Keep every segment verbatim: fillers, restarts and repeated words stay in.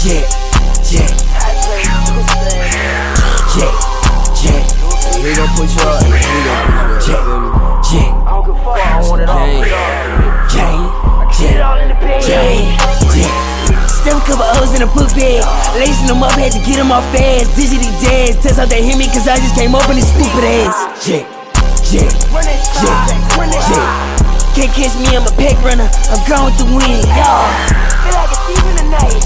yeah, yeah, yeah, yeah. We gon' put you up, we gon' put you up. Yeah, yeah. I don't give a fuck, I want it all. Yeah, yeah, yeah, yeah. Step a couple O's in a book bag, lacing them up, had to get them off fast. Digitally dash, test out they hit me, cause I just came up in this stupid ass. Yeah, yeah, yeah, yeah. Can't catch me, I'm a pack runner, I'm gone with the wind, y'all. Feel like a thief in the night,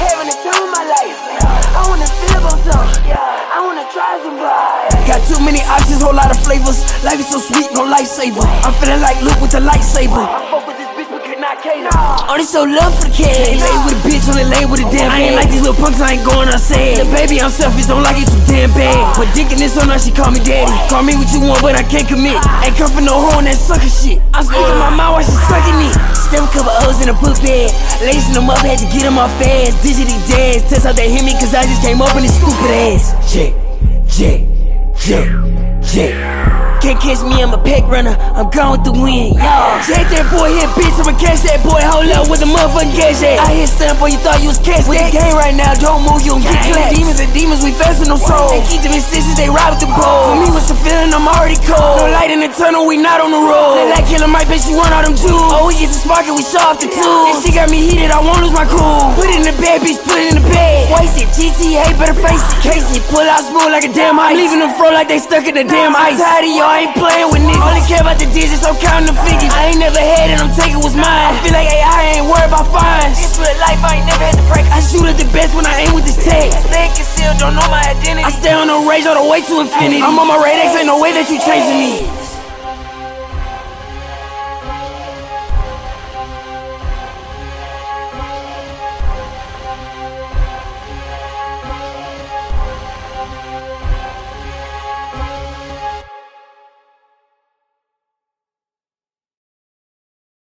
having a time of my life. I wanna feel about something, I wanna try some vibe. Got too many options, whole lot of flavors. Life is so sweet, no lifesaver. I'm feeling like Luke with a lightsaber. I fuck with this bitch, but could not cater. Only so love for the kids. Ain't laid with a bitch, only laid with a damn man. I ain't like these little punks, I ain't going outside. The baby, I'm selfish, don't like it too damn bad. But dick in this one, now she call me daddy. Call me what you want, but I can't commit. Ain't come for no hoe on that sucker shit. I'm speaking my mind while she sucking it. Step a couple O's in a book bag, lacing them up, had to get them off fast. Digitally dash, test out they hit me, cause I just came up in this stupid ass. Yeah, yeah, yeah, yeah. Can't catch me, I'm a pack runner, I'm gone with the wind, y'all. Jack that boy here, bitch, I'ma catch that boy, hold up with a motherfucking gas at. I hit stamp boy, you thought you was cash with that? The game right now, don't move, you don't get clapped. Demons and demons, we fasten no soul. They keep them in stitches, they ride with the bow. For me, what's the feeling, I'm already cold. No light in the tunnel, we not on the road. They like killing my bitch, you want all them jewels. Oh, we get the spark and we show off the tools. If she got me heated, I won't lose my cool. Put it in the bed, bitch, put it in the bed. Waste it, G T A, better face it. Casey, pull out smooth like a damn ice. Leaving them fro like they stuck in the damn ice. Tired of y'all. I ain't playing with niggas. Only care about the digits, I'm counting the figures. I ain't never had it, I'm taking what's mine. I feel like A I ain't worried about fines. This for the life, I ain't never had to break. I shoot at the best when I aim with this tech. Stay concealed, don't know my identity. I stay on the rage all the way to infinity. I'm on my Radex, ain't no way that you changing me.